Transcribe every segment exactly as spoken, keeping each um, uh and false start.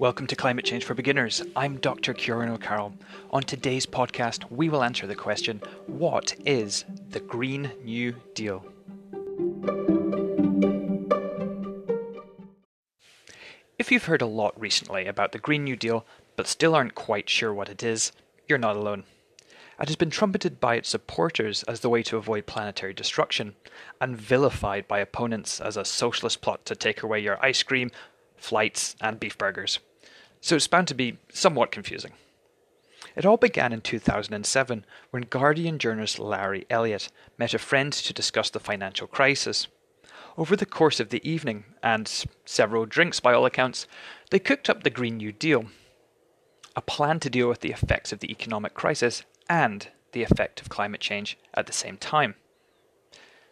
Welcome to Climate Change for Beginners. I'm Doctor Kieran O'Carroll. On today's podcast, we will answer the question, what is the Green New Deal? If you've heard a lot recently about the Green New Deal, but still aren't quite sure what it is, you're not alone. It has been trumpeted by its supporters as the way to avoid planetary destruction, and vilified by opponents as a socialist plot to take away your ice cream, flights, and beef burgers. So it's bound to be somewhat confusing. It all began in two thousand seven when Guardian journalist Larry Elliott met a friend to discuss the financial crisis. Over the course of the evening, and several drinks by all accounts, they cooked up the Green New Deal, a plan to deal with the effects of the economic crisis and the effect of climate change at the same time.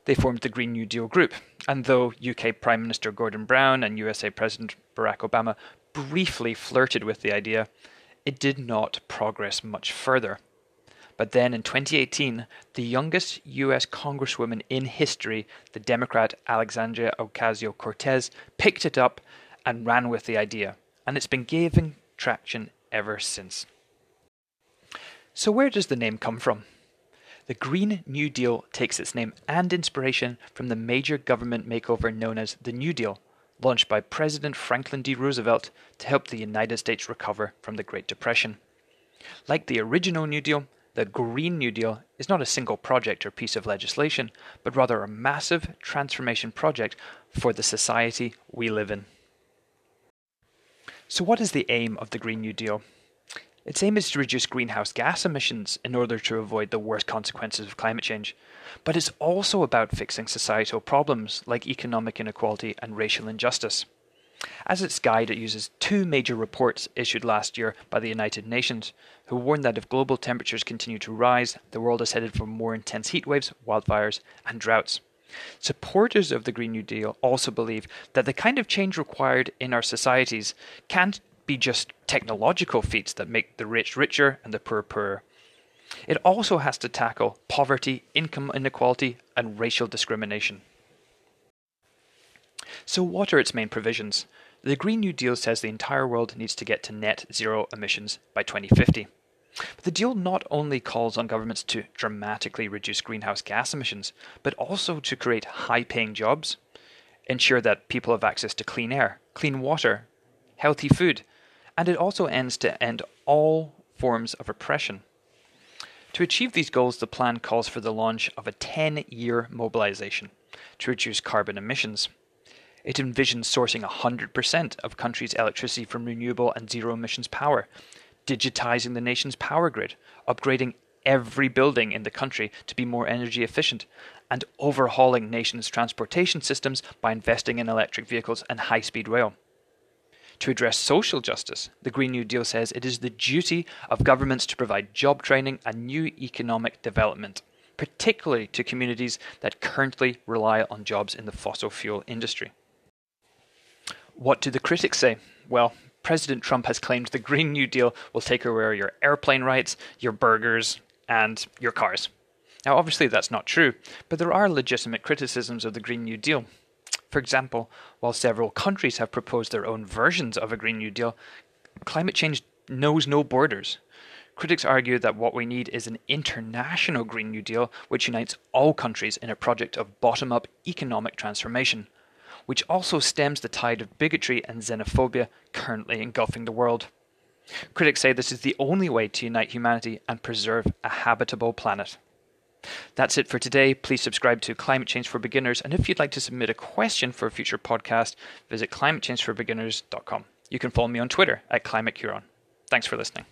They formed the Green New Deal group, and though U K Prime Minister Gordon Brown and U S A President Barack Obama briefly flirted with the idea, it did not progress much further. But then in twenty eighteen, the youngest U S Congresswoman in history, the Democrat Alexandria Ocasio-Cortez, picked it up and ran with the idea, and it's been gaining traction ever since. So where does the name come from? The Green New Deal takes its name and inspiration from the major government makeover known as the New Deal, launched by President Franklin D. Roosevelt to help the United States recover from the Great Depression. Like the original New Deal, the Green New Deal is not a single project or piece of legislation, but rather a massive transformation project for the society we live in. So what is the aim of the Green New Deal? Its aim is to reduce greenhouse gas emissions in order to avoid the worst consequences of climate change. But it's also about fixing societal problems like economic inequality and racial injustice. As its guide, it uses two major reports issued last year by the United Nations, who warned that if global temperatures continue to rise, the world is headed for more intense heat waves, wildfires, and droughts. Supporters of the Green New Deal also believe that the kind of change required in our societies can't be just technological feats that make the rich richer and the poor poorer. It also has to tackle poverty, income inequality, and racial discrimination. So what are its main provisions? The Green New Deal says the entire world needs to get to net zero emissions by twenty fifty. But the deal not only calls on governments to dramatically reduce greenhouse gas emissions, but also to create high-paying jobs, ensure that people have access to clean air, clean water, healthy food, and it also aims to end all forms of oppression. To achieve these goals, the plan calls for the launch of a ten-year mobilization to reduce carbon emissions. It envisions sourcing one hundred percent of countries' electricity from renewable and zero-emissions power, digitizing the nation's power grid, upgrading every building in the country to be more energy efficient, and overhauling nations' transportation systems by investing in electric vehicles and high-speed rail. To address social justice, the Green New Deal says it is the duty of governments to provide job training and new economic development, particularly to communities that currently rely on jobs in the fossil fuel industry. What do the critics say? Well, President Trump has claimed the Green New Deal will take away your airplane rights, your burgers, and your cars. Now, obviously that's not true, but there are legitimate criticisms of the Green New Deal. For example, while several countries have proposed their own versions of a Green New Deal, climate change knows no borders. Critics argue that what we need is an international Green New Deal which unites all countries in a project of bottom-up economic transformation, which also stems the tide of bigotry and xenophobia currently engulfing the world. Critics say this is the only way to unite humanity and preserve a habitable planet. That's it for today. Please subscribe to Climate Change for Beginners, and if you'd like to submit a question for a future podcast, visit climate change for beginners dot com. You can follow me on Twitter at Climate Huron. Thanks for listening.